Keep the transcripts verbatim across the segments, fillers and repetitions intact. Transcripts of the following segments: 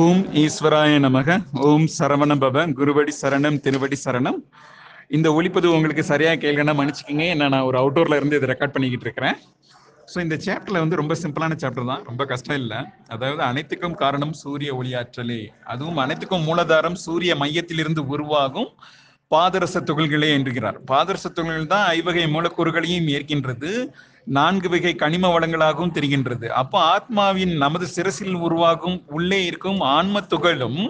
ஓம் ஈஸ்வராய நமக. ஓம் சரவண பவ. குருவடி சரணம், திருவடி சரணம். இந்த ஒளிப்பது உங்களுக்கு சரியா கேள்வினா மன்னிச்சுக்கோங்க, என்ன நான் ஒரு அவுட்டோர்ல இருந்து இதை ரெக்கார்ட் பண்ணிக்கிட்டு இருக்கிறேன். ஸோ இந்த சாப்டர்ல வந்து ரொம்ப சிம்பிளான சாப்டர் தான், ரொம்ப கஷ்டம் இல்லை. அதாவது அனைத்துக்கும் காரணம் சூரிய ஒளியாற்றலே, அதுவும் அனைத்துக்கும் மூலாதாரம் சூரிய மையத்திலிருந்து உருவாகும் பாதரச துகள்களே என்கிறார். பாதரச துகள்கள் தான் ஐவகை மூலக்கூறுகளையும் ஏற்கின்றது, நான்கு வகை கனிம வளங்களாகவும் தெரிகின்றது. அப்போ ஆத்மாவின் நமது சிரசில் உருவாகும் உள்ளே இருக்கும் ஆன்ம துகளும்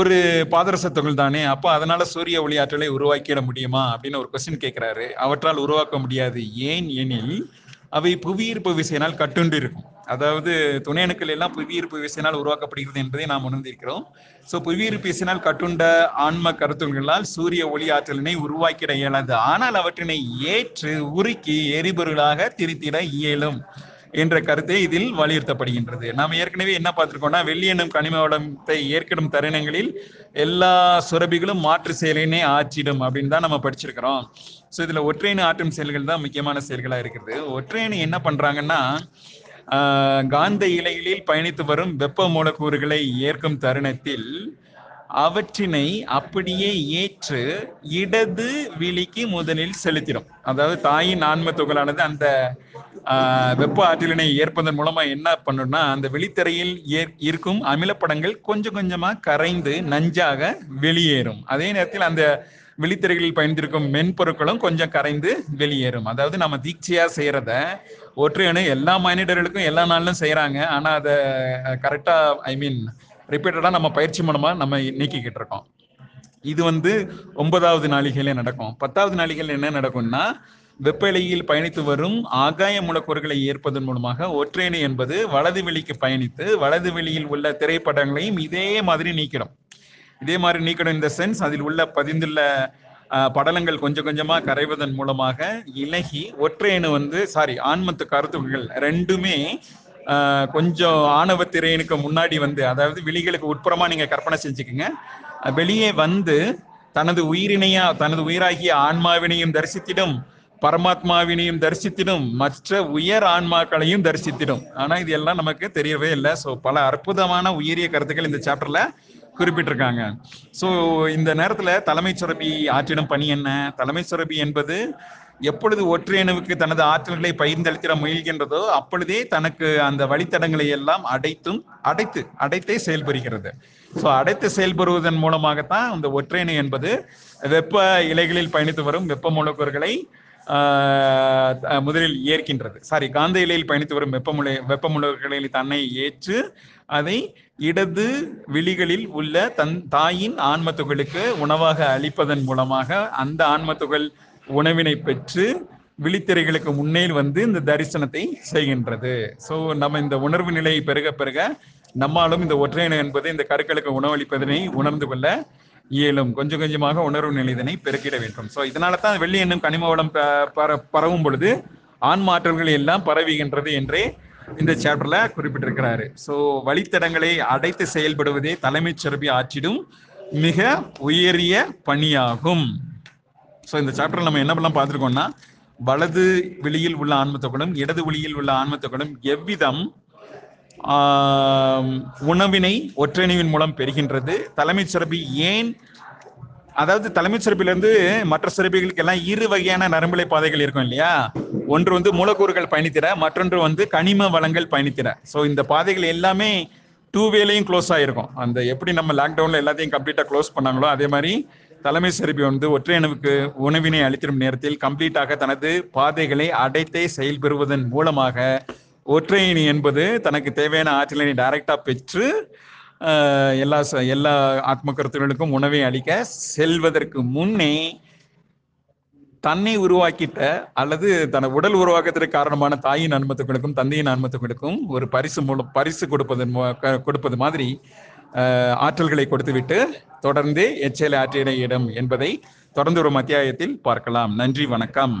ஒரு பாதரச துகள் தானே. அப்போ அதனால சூரிய ஒளியாற்றலை உருவாக்கிட முடியுமா அப்படின்னு ஒரு கொஸ்டின் கேட்கிறாரு. அவற்றால் உருவாக்க முடியாது. ஏன் எனில் அவை புவியீர்ப்பு விசையினால் கட்டுண்டு இருக்கும். அதாவது துணையணுக்கள் எல்லாம் புவியீர்ப்பு விசையினால் உருவாக்கப்படுகிறது என்பதை நாம் உணர்ந்திருக்கிறோம். ஸோ புவியீர்ப்பு விசையினால் கட்டுண்ட ஆன்ம கருத்துகளால் சூரிய ஒளி ஆற்றலினை உருவாக்கிட இயலாது. ஆனால் அவற்றினை ஏற்று உருக்கி எரிபொருளாக திரித்திட இயலும் என்ற கருத்தை இதில் வலியுறுத்தப்படுகின்றது. நாம் ஏற்கனவே என்ன பார்த்திருக்கோம்னா, வெள்ளி எனும் கனிம வளத்தை ஏற்கிடும் தருணங்களில் எல்லா சுரபிகளும் மாற்று செயலினை ஆற்றிடும் அப்படின்னு தான் நம்ம படிச்சிருக்கிறோம். ஸோ இதுல ஒற்றையணு ஆற்றும் செயல்கள் தான் முக்கியமான செயல்களா இருக்கிறது. ஒற்றையணு என்ன பண்றாங்கன்னா, காந்த இலைகளில் பயணித்து வரும் வெப்ப மூலக்கூறுகளை ஏற்கும் தருணத்தில் அவற்றினை அப்படியே ஏற்று இடது விழிக்கு முதலில் செலுத்திடும். அதாவது தாயின் ஆன்ம துகளானது அந்த ஆஹ் வெப்ப ஆற்றலினை ஏற்பதன் மூலமா என்ன பண்ணும்னா, அந்த வெளித்தரையில் ஏற் இருக்கும் அமிலப்படங்கள் கொஞ்சம் கொஞ்சமா கரைந்து நஞ்சாக வெளியேறும். அதே நேரத்தில் அந்த வெளித்திரைகளில் பயணித்திருக்கும் மென்பொருட்களும் கொஞ்சம் கரைந்து வெளியேறும். அதாவது நம்ம தீட்சையா செய்யறத ஒற்றையணு எல்லா மானிட்டர்களுக்கும் எல்லா நாளிலும் செய்யறாங்க. ஆனா அதை கரெக்டா, ஐ மீன் ரிப்பீட்டடா நம்ம பயிற்சி மூலமா நம்ம நீக்கிக்கிட்டு இருக்கோம். இது வந்து ஒன்பதாவது நாளிகையில நடக்கும். பத்தாவது நாளிகையில என்ன நடக்கும்னா, வெப்ப இலையில் பயணித்து வரும் ஆகாய மூலக்கூறுகளை ஏற்பதன் மூலமாக ஒற்றையணு என்பது வலது வெளிக்கு பயணித்து வலது வெளியில் உள்ள திரைப்படங்களையும் இதே மாதிரி நீக்கிடும். இதே மாதிரி நீக்கணும் இந்த சென்ஸ் அதில் உள்ள பதிந்துள்ள படலங்கள் கொஞ்சம் கொஞ்சமாக கரைவதன் மூலமாக இலகி ஒற்றையணு வந்து சாரி ஆன்மத்து கருத்துகள் ரெண்டுமே கொஞ்சம் ஆணவ திரையனுக்கு முன்னாடி வந்து, அதாவது விழிகளுக்கு உட்புறமா நீங்க கற்பனை செஞ்சுக்கோங்க, வெளியே வந்து தனது உயிரினையா தனது உயிராகிய ஆன்மாவினையும் தரிசித்திடும், பரமாத்மாவினையும் தரிசித்திடும், மற்ற உயர் ஆன்மாக்களையும் தரிசித்திடும். ஆனா இது எல்லாம் நமக்கு தெரியவே இல்லை. ஸோ பல அற்புதமான உயரிய கருத்துக்கள் இந்த சாப்டர்ல குறிப்பிட்டிருக்காங்க. ஸோ இந்த நேரத்துல தலைமை சுரபி ஆற்றிடும் பணி என்ன? தலைமை சுரபி என்பது எப்பொழுது ஒற்றையணுவுக்கு தனது ஆற்றல்களை பகிர்ந்தளித்திட முயல்கின்றதோ அப்பொழுதே தனக்கு அந்த வழித்தடங்களை எல்லாம் அடைத்தும் அடைத்து அடைத்தே செயல்புரிகிறது. ஸோ அடைத்து செயல்புறுவதன் மூலமாகத்தான் அந்த ஒற்றையணு என்பது வெப்ப இலைகளில் பயணித்து வரும் வெப்ப மூலக்கூறுகளை முதலில் ஏற்கின்றது. சாரி காந்த இலையில் பயணித்து வரும் வெப்பமுலை வெப்பமுலர்களில் தன்னை ஏற்று அதை இடது விழிகளில் உள்ள தன் தாயின் ஆன்ம துகளுக்கு உணவாக அளிப்பதன் மூலமாக அந்த ஆன்ம துகள் உணவினை பெற்று விழித்திரைகளுக்கு முன்னே வந்து இந்த தரிசனத்தை செய்கின்றது. ஸோ நம்ம இந்த உணர்வு நிலையை பெருக பெருக நம்மாலும் இந்த ஒற்றையணு என்பது இந்த கருக்களுக்கு உணவளிப்பதனை உணர்ந்து கொள்ள இயலும். கொஞ்சம் கொஞ்சமாக உணர்வு நிலைதனை பெருக்கிட வேண்டும். ஸோ இதனால தான் வெள்ளி என்னும் கனிம வளம் பரவும் பொழுது ஆன்ம ஆற்றல்கள் எல்லாம் பரவுகின்றது என்றே இந்த சாப்டர்ல குறிப்பிட்டிருக்கிறாரு. ஸோ வழித்தடங்களை அடைத்து செயல்படுவதே தலைமை சுரபி ஆற்றிடும் மிக உயரிய பணியாகும். ஸோ இந்த சாப்டர்ல நம்ம என்ன பண்ணலாம் பார்த்துருக்கோம்னா, வலது வெளியில் உள்ள ஆன்மத்துக்களும் இடது வெளியில் உள்ள ஆன்மத்துக்களும் எவ்விதம் உணவினை ஒற்றையணுவின் மூலம் பெறுகின்றது, தலைமை சுரபி ஏன், அதாவது தலைமை சுரபிலிருந்து மற்ற சுரபிகளுக்கு எல்லாம் இரு வகையான நரம்புலை பாதைகள் இருக்கும் இல்லையா? ஒன்று வந்து மூலக்கூறுகள் பயணித்திட, மற்றொன்று வந்து கனிம வளங்கள் பயணித்திட. ஸோ இந்த பாதைகள் எல்லாமே டூ வேலையும் க்ளோஸ் ஆகிருக்கும். அந்த எப்படி நம்ம லாக்டவுன்ல எல்லாத்தையும் கம்ப்ளீட்டாக க்ளோஸ் பண்ணாங்களோ அதே மாதிரி தலைமை சுரபி வந்து ஒற்றையணுவுக்கு உணவினை அளித்திடும் நேரத்தில் கம்ப்ளீட்டாக தனது பாதைகளை அடைத்தே செயல்பெறுவதன் மூலமாக ஒற்றையணு என்பது தனக்கு தேவையான ஆற்றலினை டைரக்டா பெற்று எல்லா எல்லா ஆத்ம கருத்துகளுக்கும் உணவை அளிக்க செல்வதற்கு முன்னே தன்னை உருவாக்கிட்ட அல்லது தன உடல் உருவாக்கத்திற்கு காரணமான தாயின் ஆன்மத்துக்களுக்கும் தந்தையின் ஆன்மத்துக்களுக்கும் ஒரு பரிசு மூலம் பரிசு கொடுப்பதன் கொடுப்பது மாதிரி ஆற்றல்களை கொடுத்துவிட்டு தொடர்ந்து எச்சலை ஆற்றிட இடம் என்பதை தொடர்ந்து ஒரு அத்தியாயத்தில் பார்க்கலாம். நன்றி, வணக்கம்.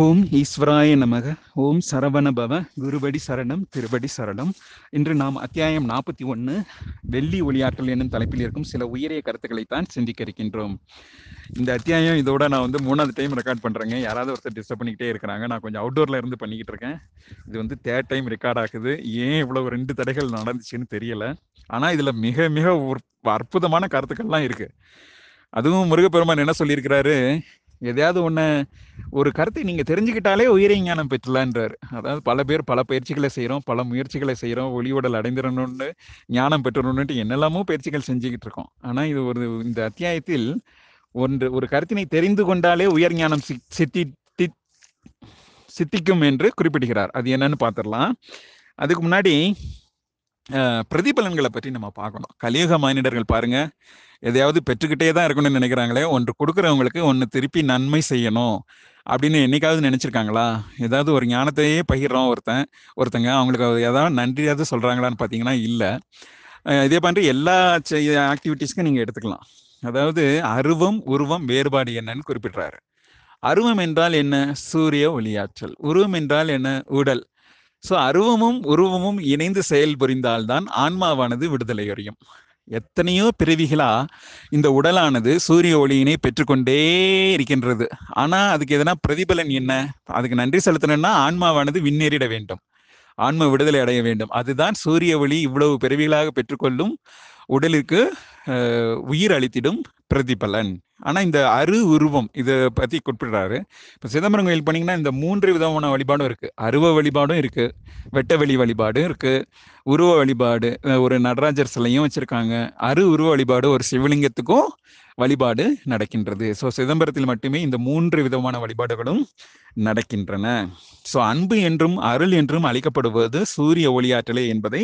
ஓம் ஈஸ்வராய நமக. ஓம் சரவணபவ. குருபடி சரணம், திருபடி சரணம். இன்று நாம் அத்தியாயம் நாற்பத்தி ஒன்று வெள்ளி ஒளியாற்றல் என்னும் தலைப்பில் இருக்கும் சில உயரிய கருத்துக்களைத்தான் சிந்திக்க இருக்கின்றோம். இந்த அத்தியாயம் இதோட நான் வந்து மூணாவது டைம் ரெக்கார்ட் பண்ணுறேங்க. யாராவது ஒருத்தர் டிஸ்டர்ப் பண்ணிக்கிட்டே இருக்கிறாங்க. நான் கொஞ்சம் அவுடோரில் இருந்து பண்ணிக்கிட்டு இருக்கேன். இது வந்து தேர்ட் டைம் ரெக்கார்ட் ஆகுது. ஏன் இவ்வளவு ரெண்டு தடைகள் நடந்துச்சுன்னு தெரியலை. ஆனால் இதில் மிக மிக ஒரு அற்புதமான கருத்துக்கள்லாம் இருக்குது. அதுவும் முருகப்பெருமான் என்ன சொல்லியிருக்கிறாரு, எதையாவது ஒன்று ஒரு கருத்தை நீங்கள் தெரிஞ்சுக்கிட்டாலே உயிரை ஞானம் பெற்றலான்றார். அதாவது பல பேர் பல பயிற்சிகளை செய்கிறோம், பல முயற்சிகளை செய்கிறோம், ஒளியுடல் அடைந்துடணும்னு ஞானம் பெற்றணும்னுட்டு என்னெல்லாமோ பயிற்சிகள் செஞ்சுக்கிட்டு இருக்கோம். ஆனால் இது ஒரு இந்த அத்தியாயத்தில் ஒன்று ஒரு கருத்தினை தெரிந்து கொண்டாலே உயர் ஞானம் சி சித்தி சித்திக்கும் என்று குறிப்பிடுகிறார். அது என்னன்னு பார்த்துடலாம். அதுக்கு முன்னாடி பிரதிபலன்களை பற்றி நம்ம பார்க்கணும். கலியுக மானிடர்கள் பாருங்க, எதையாவது பெற்றுக்கிட்டே தான் இருக்கணும்னு நினைக்கிறாங்களே. ஒன்று கொடுக்குறவங்களுக்கு ஒன்று திருப்பி நன்மை செய்யணும் அப்படின்னு என்னைக்காவது நினச்சிருக்காங்களா? ஏதாவது ஒரு ஞானத்தையே பகிர்றோம் ஒருத்தன் ஒருத்தங்க அவங்களுக்கு ஏதாவது நன்றியாவது சொல்கிறாங்களான்னு பார்த்தீங்கன்னா இல்லை. இதே மாதிரி எல்லா ஆக்டிவிட்டீஸ்க்கும் நீங்கள் எடுத்துக்கலாம். அதாவது அருவம் உருவம் வேறுபாடு என்னன்னு குறிப்பிட்றாரு. அருவம் என்றால் என்ன? சூரிய ஒளியாற்றல். உருவம் என்றால் என்ன? உடல். ஸோ அருவமும் உருவமும் இணைந்து செயல் புரிந்தால்தான் ஆன்மாவானது விடுதலை அடையும். எத்தனையோ பிறவிகளா இந்த உடலானது சூரிய ஒளியினை பெற்றுக்கொண்டே இருக்கின்றது. ஆனால் அதுக்கு எதனா பிரதிபலன் என்ன? அதுக்கு நன்றி செலுத்தணும்னா ஆன்மாவானது விண்ணேறிட வேண்டும், ஆன்மா விடுதலை அடைய வேண்டும். அதுதான் சூரிய ஒளி இவ்வளவு பிறவிகளாக பெற்றுக்கொள்ளும் உடலுக்கு உயிர் அளித்திடும் பிரதிபலன். ஆனால் இந்த அரு உருவம் இதை பற்றி குறிப்பிடுறாரு. இப்போ சிதம்பரம் கோயில் போனீங்கன்னா இந்த மூன்று விதமான வழிபாடும் இருக்குது. அருவ வழிபாடும் இருக்குது, வெட்டவெளி வழிபாடும் இருக்குது, உருவ வழிபாடு. ஒரு நடராஜர் சிலையும் வச்சுருக்காங்க. அரு உருவ வழிபாடு ஒரு சிவலிங்கத்துக்கும் வழிபாடு நடக்கின்றது. ஸோ சிதம்பரத்தில் மட்டுமே இந்த மூன்று விதமான வழிபாடுகளும் நடக்கின்றன. ஸோ அன்பு என்றும் அருள் என்றும் அழைக்கப்படுவது சூரிய ஒளியாற்றலே என்பதை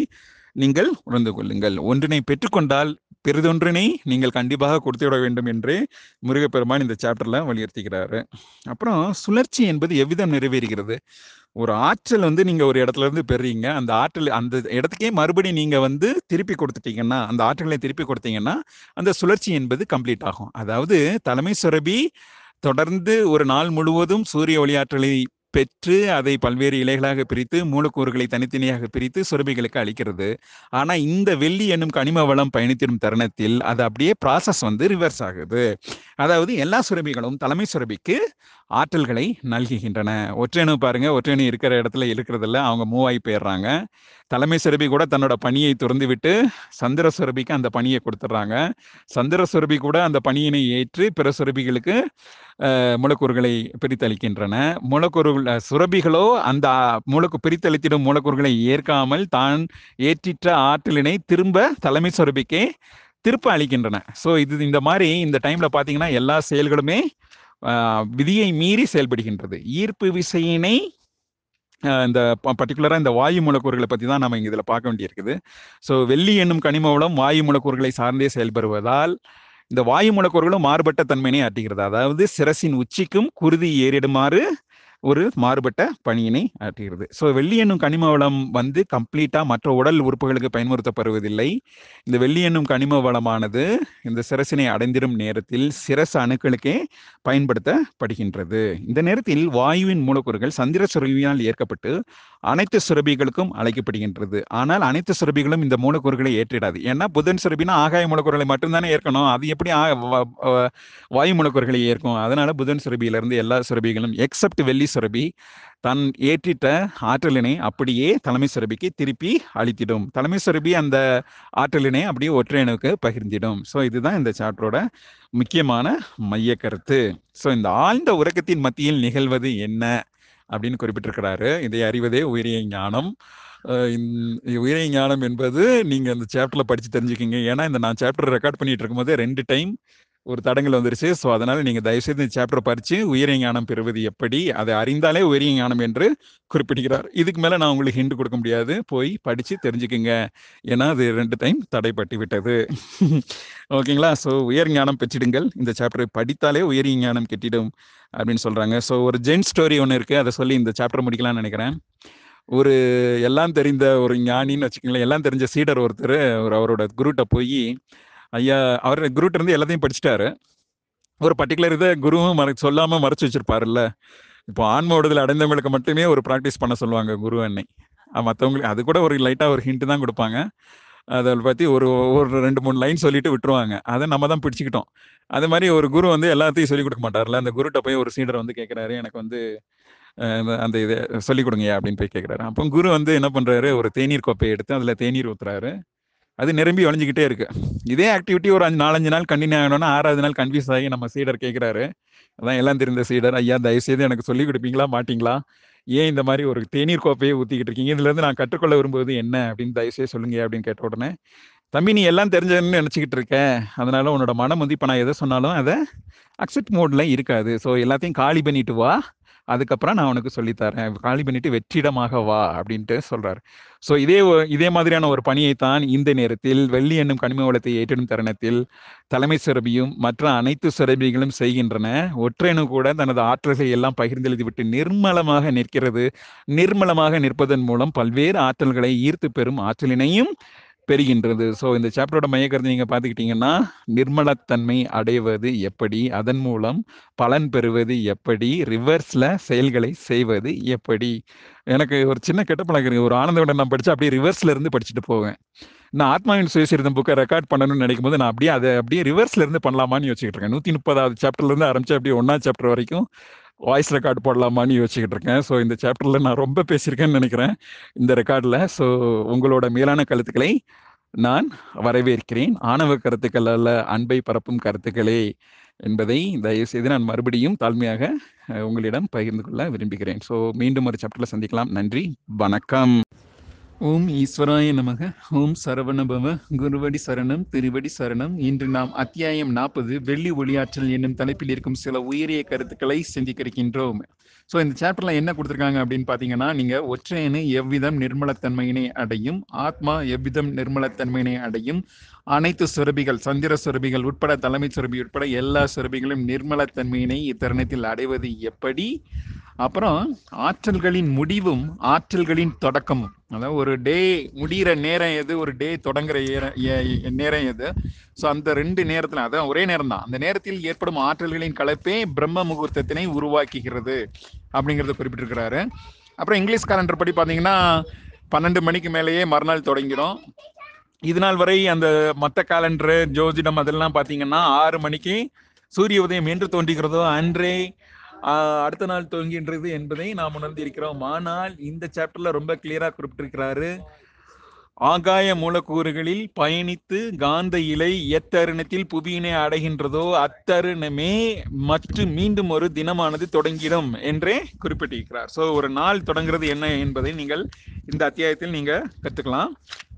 நீங்கள் உணர்ந்து கொள்ளுங்கள். ஒன்றினை பெற்றுக்கொண்டால் பெரிதொன்றினை நீங்கள் கண்டிப்பாக கொடுத்துவிட வேண்டும் என்று முருகப்பெருமான் இந்த சாப்டர்ல வலியுறுத்துகிறாரு. அப்புறம் சுழற்சி என்பது எவ்விதம் நிறைவேறுகிறது? ஒரு ஆற்றல் வந்து நீங்கள் ஒரு இடத்துல இருந்து பெறீங்க, அந்த ஆற்றல் அந்த இடத்துக்கே மறுபடியும் நீங்கள் வந்து திருப்பி கொடுத்துட்டீங்கன்னா, அந்த ஆற்றலை திருப்பி கொடுத்தீங்கன்னா அந்த சுழற்சி என்பது கம்ப்ளீட் ஆகும். அதாவது தலைமை சுரபி தொடர்ந்து ஒரு நாள் முழுவதும் சூரிய ஒளியாற்றலை பெற்று அதை பல்வேறு இலைகளாக பிரித்து மூலக்கூறுகளை தனித்தனியாக பிரித்து சுரபிகளுக்கு அளிக்கிறது. ஆனால் இந்த வெள்ளி என்னும் கனிம வளம் பயணித்திடும் தருணத்தில் அது அப்படியே ப்ராசஸ் வந்து ரிவர்ஸ் ஆகுது. அதாவது எல்லா சுரபிகளும் தலைமை சுரபிக்கு ஆற்றல்களை நல்குகின்றன. ஒற்றையணு பாருங்க, ஒற்றையணு இருக்கிற இடத்துல இருக்கிறதுல அவங்க மூவாய் போயிடுறாங்க. தலைமை சுரபி கூட தன்னோட பணியை திறந்து விட்டு சந்திர சுரபிக்கு அந்த பணியை கொடுத்துட்றாங்க. சந்திர சுரபி கூட அந்த பணியினை ஏற்று பிற சுரபிகளுக்கு மூலக்கூறுகளை பிரித்தளிக்கின்றன. மூலக்கூறு சுரபிகளோ அந்த மூலக்கு பிரித்தளித்திடும் மூலக்கூறுகளை ஏற்காமல் தான் ஏற்றிற்ற ஆற்றலினை திரும்ப தலைமை சுரபிக்கே திருப்ப அளிக்கின்றன. ஸோ இது இந்த மாதிரி இந்த டைம்ல பார்த்தீங்கன்னா எல்லா செயல்களுமே விதியை மீறி செயல்படுகின்றது. ஈர்ப்பு விசையினை இந்த பர்டிகுலராக இந்த வாயு மூலக்கூறுகளை பற்றி தான் நம்ம இங்கே இதில் பார்க்க வேண்டியிருக்குது. ஸோ வெள்ளி என்னும் கனிம வளம் வாயு மூலக்கூறுகளை சார்ந்தே செயல்படுவதால் இந்த வாயு மூலக்கூறுகளும் மாறுபட்ட தன்மையினை ஆற்றுகிறது. அதாவது சிரசின் உச்சிக்கும் குருதி ஏறிடுமாறு ஒரு மாறுபட்ட பணியினை ஆற்றுகிறது. ஸோ வெள்ளி என்னும் கனிம வளம் வந்து கம்ப்ளீட்டாக மற்ற உடல் உறுப்புகளுக்கு பயன்படுத்தப்படுவதில்லை. இந்த வெள்ளி என்னும் கனிம வளமானது இந்த சிரசினை அடைந்திடும் நேரத்தில் சிரச அணுக்களுக்கே பயன்படுத்தப்படுகின்றது. இந்த நேரத்தில் வாயுவின் மூலக்கூறுகள் சந்திர சுரபியால் ஏற்கப்பட்டு அனைத்து சுரபிகளுக்கும் அழைக்கப்படுகின்றது. ஆனால் அனைத்து சுரபிகளும் இந்த மூலக்கூறுகளை ஏற்றிடாது. ஏன்னா புதன் சுரபினா ஆகாய மூலக்கூறுகளை மட்டும்தானே ஏற்கணும், அது எப்படி வாயு மூலக்கூறுகளை ஏற்கும்? அதனால புதன் சுரபியிலிருந்து எல்லா சுரபிகளும் எக்ஸப்ட் வெள்ளி சுரபி தன் ஏற்றிட்ட ஆற்றலினை அப்படியே தலைமை சுரபிக்கு திருப்பி அளித்திடும். தலைமை சுரபி அந்த ஆற்றலினை அப்படியே ஒற்றையணுக்கு பகிர்ந்திடும். ஸோ இதுதான் இந்த சாப்டரோட முக்கியமான மைய கருத்து. ஸோ இந்த ஆழ்ந்த உறக்கத்தின் மத்தியில் நிகழ்வது என்ன அப்படின்னு குறிப்பிட்டிருக்கிறாரு. இதை அறிவதே உயிரிய ஞானம். உயிரிய ஞானம் என்பது நீங்கள் அந்த சாப்டரில் படித்து தெரிஞ்சுக்கிங்க. ஏன்னா இந்த நான் சாப்டர் ரெக்கார்ட் பண்ணிட்டு இருக்கும்போது ரெண்டு டைம் ஒரு தடங்கள் வந்துருச்சு. ஸோ அதனால் நீங்கள் தயவுசெய்து இந்த சாப்டர் படித்து உயிரிய ஞானம் பெறுவது எப்படி, அதை அறிந்தாலே உயிரிய ஞானம் என்று குறிப்பிடுகிறார். இதுக்கு மேலே நான் உங்களுக்கு ஹிண்ட் கொடுக்க முடியாது, போய் படித்து தெரிஞ்சுக்குங்க. ஏன்னா அது ரெண்டு டைம் தடைப்பட்டு விட்டது. ஓகேங்களா? ஸோ உயர் ஞானம் பெற்றிடுங்கள், இந்த சாப்டரை படித்தாலே உயிரிய ஞானம் கெட்டிடும் அப்படின்னு சொல்கிறாங்க. ஸோ ஒரு ஜென் ஸ்டோரி ஒன்று இருக்குது, அதை சொல்லி இந்த சாப்டர் முடிக்கலாம்னு நினைக்கிறேன். ஒரு எல்லாம் தெரிந்த ஒரு ஞானின்னு வச்சுக்கோங்களேன், எல்லாம் தெரிஞ்ச சீடர் ஒருத்தர் ஒரு அவரோட குருட்ட போய், ஐயா அவர் குருட்ட இருந்து எல்லாத்தையும் படிச்சுட்டாரு. ஒரு பர்டிகுலர் இதை குருவும் மறை சொல்லாமல் மறைச்சி வச்சிருப்பாருல்ல, இப்போ ஆன்ம விடுதல் அடைந்தவங்களுக்கு மட்டுமே ஒரு ப்ராக்டிஸ் பண்ண சொல்லுவாங்க குரு அன்னை. மற்றவங்களுக்கு அது கூட ஒரு லைட்டாக ஒரு ஹிண்ட் தான் கொடுப்பாங்க. அதை பற்றி ஒரு ஒரு ரெண்டு மூணு லைன் சொல்லிட்டு விட்டுருவாங்க. அதை நம்ம தான் பிடிச்சிக்கிட்டோம். அது மாதிரி ஒரு குரு வந்து எல்லாத்தையும் சொல்லிக் கொடுக்க மாட்டார்ல. அந்த குருட்ட போய் ஒரு சீடர் வந்து கேட்குறாரு, எனக்கு வந்து அந்த இதை சொல்லிக் கொடுங்கயா அப்படின்னு போய் கேட்குறாரு. அப்போ குரு வந்து என்ன பண்ணுறாரு, ஒரு தேநீர் கோப்பையை எடுத்து அதில் தேநீர் ஊற்றுறாரு. அது நிரம்பி வளைஞ்சிக்கிட்டே இருக்கு. இதே ஆக்டிவிட்டி ஒரு அஞ்சு நாலஞ்சு நாள் கண்டினியூ ஆகணும்னா ஆறாவது நாள் கன்ஃபியூஸ் ஆகி நம்ம சீடர் கேட்குறாரு, அதான் எல்லாம் தெரிந்த சீடர், ஐயா தயவுசெய்து எனக்கு சொல்லிக் கொடுப்பீங்களா மாட்டிங்களா, ஏன் இந்த மாதிரி ஒரு தேநீர் கோப்பையை ஊற்றிக்கிட்டு இருக்கீங்க, இதுலேருந்து நான் கற்றுக்கொள்ள விரும்புவது என்ன அப்படின்னு தயவுசெய்து சொல்லுங்க அப்படின்னு கேட்ட உடனே, தம்பி நீ எல்லாம் தெரிஞ்சதுன்னு நினச்சிக்கிட்டு இருக்க, அதனால உன்னோட மனம் வந்து இப்போ நான் எதை சொன்னாலும் அதை அக்செப்ட் மோட்லாம் இருக்காது. ஸோ எல்லாத்தையும் காலி பண்ணிட்டு வா, அதுக்கப்புறம் நான் உனக்கு சொல்லித்தரேன், காலி பண்ணிட்டு வெற்றிடமாக வா அப்படின்ட்டு சொல்கிறார். ஸோ இதே இதே மாதிரியான ஒரு பணியைத்தான் இந்த நேரத்தில் வெள்ளி என்னும் கனிம வளத்தை ஏற்றிடும் தருணத்தில் தலைமை சுரபியும் மற்ற அனைத்து சுரபிகளும் செய்கின்றன. ஒற்றையனும் கூட தனது ஆற்றல்களை எல்லாம் பகிர்ந்தெழுதிவிட்டு நிர்மலமாக நிற்கிறது. நிர்மலமாக நிற்பதன் மூலம் பல்வேறு ஆற்றல்களை ஈர்த்து பெறும் ஆற்றலினையும் பெறுகின்றது. ஸோ இந்த சாப்டரோட மையக்கருத்து நீங்கள் பார்த்துக்கிட்டிங்கன்னா, நிர்மலத்தன்மை அடைவது எப்படி, அதன் மூலம் பலன் பெறுவது எப்படி, ரிவர்ஸில் செயல்களை செய்வது எப்படி. எனக்கு ஒரு சின்ன கெட்ட பழக்கம், ஒரு ஆனந்தோட நான் படித்தா அப்படியே ரிவர்ஸில் இருந்து படிச்சுட்டு போவேன். நான் ஆத்மாவின் சுயசரிதம் புக்கை ரெக்கார்ட் பண்ணணும்னு நினைக்கும் போது நான் அப்படியே அதை அப்படியே ரிவர்ஸில் இருந்து பண்ணலாமான்னு யோசிச்சுட்டு இருக்கேன். நூற்றி முப்பதாவது சாப்டர்லேருந்து ஆரம்பித்து அப்படியே ஒன்றாவது சாப்டர் வரைக்கும் வாய்ஸ் ரெக்கார்டு போடலாமான்னு யோசிச்சுக்கிட்டு இருக்கேன். ஸோ இந்த சாப்டரில் நான் ரொம்ப பேசியிருக்கேன்னு நினைக்கிறேன் இந்த ரெக்கார்டில். ஸோ உங்களோட மேலான கருத்துக்களை நான் வரவேற்கிறேன். ஆணவ கருத்துக்கள் அல்ல, அன்பை பரப்பும் கருத்துக்களே என்பதை தயவுசெய்து நான் மறுபடியும் தாழ்மையாக உங்களிடம் பகிர்ந்து கொள்ள விரும்புகிறேன். ஸோ மீண்டும் ஒரு சாப்டரில் சந்திக்கலாம். நன்றி, வணக்கம். ஓம் ஈஸ்வராய நமக. ஓம் சரவணபவ. குருவடி சரணம், திருவடி சரணம். இன்று நாம் அத்தியாயம் நாற்பது வெள்ளி ஒளியாற்றல் என்னும் தலைப்பில் இருக்கும் சில உயரிய கருத்துக்களை சிந்திக்க இருக்கின்றோம். ஸோ இந்த சாப்டர்லாம் என்ன கொடுத்துருக்காங்க அப்படின்னு பார்த்தீங்கன்னா, நீங்கள் ஒற்றையனு எவ்விதம் நிர்மலத்தன்மையினை அடையும், ஆத்மா எவ்விதம் நிர்மலத்தன்மையினை அடையும், அனைத்து சுரபிகள் சந்திர சுரபிகள் உட்பட தலைமை சுரபி உட்பட எல்லா சுரபிகளும் நிர்மலத்தன்மையினை இத்தருணத்தில் அடைவது எப்படி, அப்புறம் ஆற்றல்களின் முடிவும் ஆற்றல்களின் தொடக்கமும், அதாவது ஒரு டே முடிகிற நேரம் எது, ஒரு டே தொடங்குற நேரம் எது, ஸோ அந்த ரெண்டு நேரத்தில் அதான் ஒரே நேரம் தான், அந்த நேரத்தில் ஏற்படும் ஆற்றல்களின் கலப்பே பிரம்ம முகூர்த்தத்தினை உருவாக்குகிறது அப்படிங்கிறத குறிப்பிட்டிருக்கிறாரு. அப்புறம் இங்கிலீஷ் காலண்டர் படி பார்த்தீங்கன்னா பன்னெண்டு மணிக்கு மேலேயே மறுநாள் தொடங்கிடும். இது நாள் வரை அந்த மற்ற காலண்டரு ஜோதிடம் அதெல்லாம் பார்த்தீங்கன்னா ஆறு மணிக்கு சூரிய உதயம் என்று தோன்றுகிறதோ அன்றே அடுத்த நாள் தோன்றுகின்றது என்பதை நாம் உணர்ந்திருக்கிறோம். ஆனால் இந்த சாப்டர்ல ரொம்ப கிளியரா குறிப்பிட்டிருக்கிறாரு, ஆகாய மூலக்கூறுகளில் பயணித்து காந்த இலை எத்தருணத்தில் புவியினை அடைகின்றதோ அத்தருணமே மற்றும் மீண்டும் ஒரு தினமானது தொடங்கிடும் என்றே குறிப்பிட்டிருக்கிறார். ஸோ ஒரு நாள் தொடங்குறது என்ன என்பதை நீங்கள் இந்த அத்தியாயத்தில் நீங்க கத்துக்கலாம்.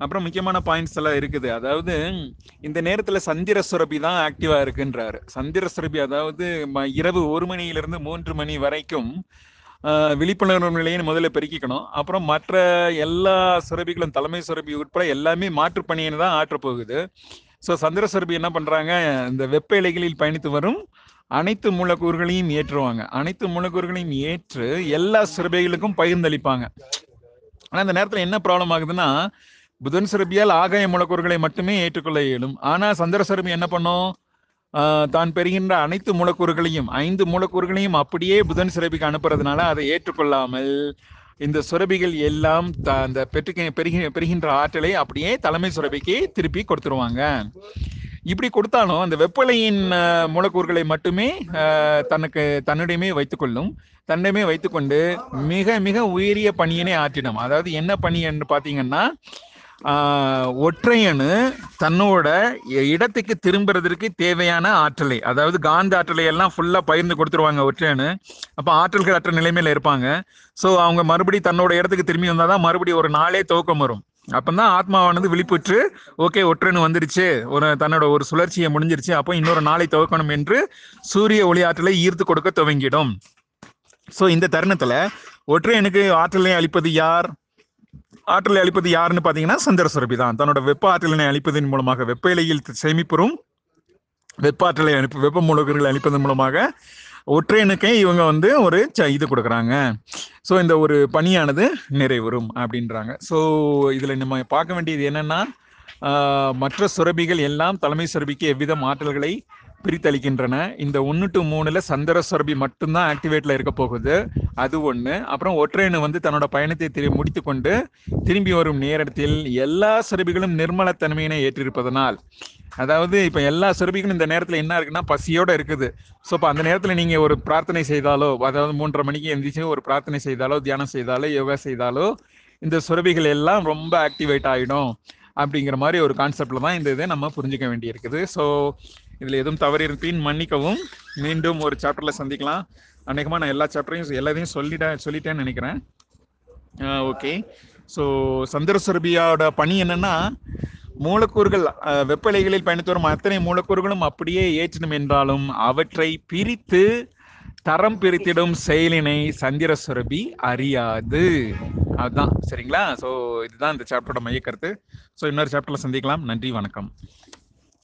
அப்புறம் முக்கியமான பாயிண்ட்ஸ் எல்லாம் இருக்குது. அதாவது இந்த நேரத்தில் சந்திர சுரபி தான் ஆக்டிவா இருக்குன்றாரு. சந்திர சுரபி அதாவது இரவு ஒரு மணியிலிருந்து மூன்று மணி வரைக்கும் விழிப்புணர்வு நிலையை முதல்ல பெருக்கிக்கணும். அப்புறம் மற்ற எல்லா சுரபிகளும் தலைமை சுரபி உட்பட எல்லாமே மாற்றுப் பணியினை தான் ஆற்றப்போகுது. ஸோ சந்திர சுரபி என்ன பண்ணுறாங்க, இந்த வெப்ப இலைகளில் பயணித்து வரும் அனைத்து மூலக்கூறுகளையும் ஏற்றுவாங்க. அனைத்து மூலக்கூறுகளையும் ஏற்று எல்லா சுரபிகளுக்கும் பகிர்ந்தளிப்பாங்க. ஆனால் இந்த நேரத்தில் என்ன ப்ராப்ளம் ஆகுதுன்னா, புதன் சுரபியால் ஆகாய மூலக்கூறுகளை மட்டுமே ஏற்றுக்கொள்ள இயலும். ஆனால் சந்திர சுரபி என்ன பண்ணும், தான் பெறுகின்ற அனைத்து மூலக்கூறுகளையும் ஐந்து மூலக்கூறுகளையும் அப்படியே புதன் சுரபிக்கு அனுப்புறதுனால அதை ஏற்றுக்கொள்ளாமல் இந்த சுரபிகள் எல்லாம் த அந்த பெற்று பெருகி பெறுகின்ற ஆற்றலை அப்படியே தலைமை சுரபிக்கு திருப்பி கொடுத்துருவாங்க. இப்படி கொடுத்தாலும் அந்த வெப்பலையின் மூலக்கூறுகளை மட்டுமே தனக்கு தன்னிடமே வைத்துக்கொள்ளும். தன்னிடமே வைத்துக்கொண்டு மிக மிக உயரிய பணியினை ஆற்றிடும். அதாவது என்ன பணி என்று பார்த்தீங்கன்னா, ஒற்றையனு தன்னோட இடத்துக்கு திரும்புறதற்கு தேவையான ஆற்றலை, அதாவது காந்த ஆற்றலை எல்லாம் ஃபுல்லாக பகிர்ந்து கொடுத்துருவாங்க ஒற்றையனு. அப்போ ஆற்றல்கள் அற்ற நிலைமையில் இருப்பாங்க. ஸோ அவங்க மறுபடி தன்னோட இடத்துக்கு திரும்பி வந்தால் தான் மறுபடியும் ஒரு நாளே துவக்கம் வரும். அப்போ தான் ஆத்மாவானது விழிப்புற்று ஓகே ஒற்றையனு வந்துருச்சு, ஒரு தன்னோட ஒரு சுழற்சியை முடிஞ்சிருச்சு, அப்போ இன்னொரு நாளை துவக்கணும் என்று சூரிய ஒளி ஆற்றலை ஈர்த்து கொடுக்க துவங்கிடும். ஸோ இந்த தருணத்தில் ஒற்றையனுக்கு ஆற்றலை அளிப்பது யார், ஆற்றலை அளிப்பது யாருன்னு பார்த்தீங்கன்னா சந்திர சுரபி தான். தன்னோட வெப்ப ஆற்றலினை அளிப்பதன் மூலமாக வெப்ப இலையில் சேமிப்பெறும் வெப்ப ஆற்றலை அனுப்பி வெப்ப மூலக்கூறுகளை அளிப்பதன் மூலமாக ஒற்றையனுக்கே இவங்க வந்து ஒரு இது கொடுக்குறாங்க. ஸோ இந்த ஒரு பணியானது நிறைவுறும் அப்படின்றாங்க. ஸோ இதில் நம்ம பார்க்க வேண்டியது என்னென்னா, மற்ற சுரபிகள் எல்லாம் தலைமை சுரபிக்கு எவ்வித ஆற்றல்களை பிரித்தளிக்கின்றன. இந்த ஒன்று டு மூணுல சந்திர சுரபி மட்டும்தான் ஆக்டிவேட்ல இருக்க போகுது. அது ஒன்று. அப்புறம் ஒற்றையணு வந்து தன்னோட பயணத்தை திரு முடித்து கொண்டு திரும்பி வரும் நேரத்தில் எல்லா சுரபிகளும் நிர்மலத்தன்மையினை ஏற்றிருப்பதனால், அதாவது இப்போ எல்லா சுரபிகளும் இந்த நேரத்தில் என்ன இருக்குன்னா பசியோட இருக்குது. ஸோ இப்போ அந்த நேரத்தில் நீங்கள் ஒரு பிரார்த்தனை செய்தாலோ, அதாவது மூன்றரை மணிக்கு எழுந்திரிச்சு ஒரு பிரார்த்தனை செய்தாலோ, தியானம் செய்தாலோ, யோகா செய்தாலோ இந்த சுரபிகள் எல்லாம் ரொம்ப ஆக்டிவேட் ஆகிடும் அப்படிங்கிற மாதிரி ஒரு கான்செப்டில் தான் இந்த இதை நம்ம புரிஞ்சுக்க வேண்டியிருக்குது. ஸோ இதில் எதுவும் தவறு இருப்பின் மன்னிக்கவும். மீண்டும் ஒரு சாப்டரில் சந்திக்கலாம். அன்றைக்குமா நான் எல்லா சாப்டரையும் எல்லாத்தையும் சொல்லிட்ட சொல்லிட்டேன்னு நினைக்கிறேன். ஓகே. ஸோ சந்திர சுரபியோட பணி என்னென்னா, மூலக்கூறுகள் வெப்பலைகளில் பயணித்து வரும் அத்தனை மூலக்கூறுகளும் அப்படியே ஏற்றிடும் என்றாலும் அவற்றை பிரித்து தரம் பிரித்திடும் செயலினை சந்திர சுரபி அறியாது. அதுதான் சரிங்களா? ஸோ இதுதான் இந்த சாப்டரோட மையக்கருத்து. ஸோ இன்னொரு சாப்டரில் சந்திக்கலாம். நன்றி, வணக்கம்.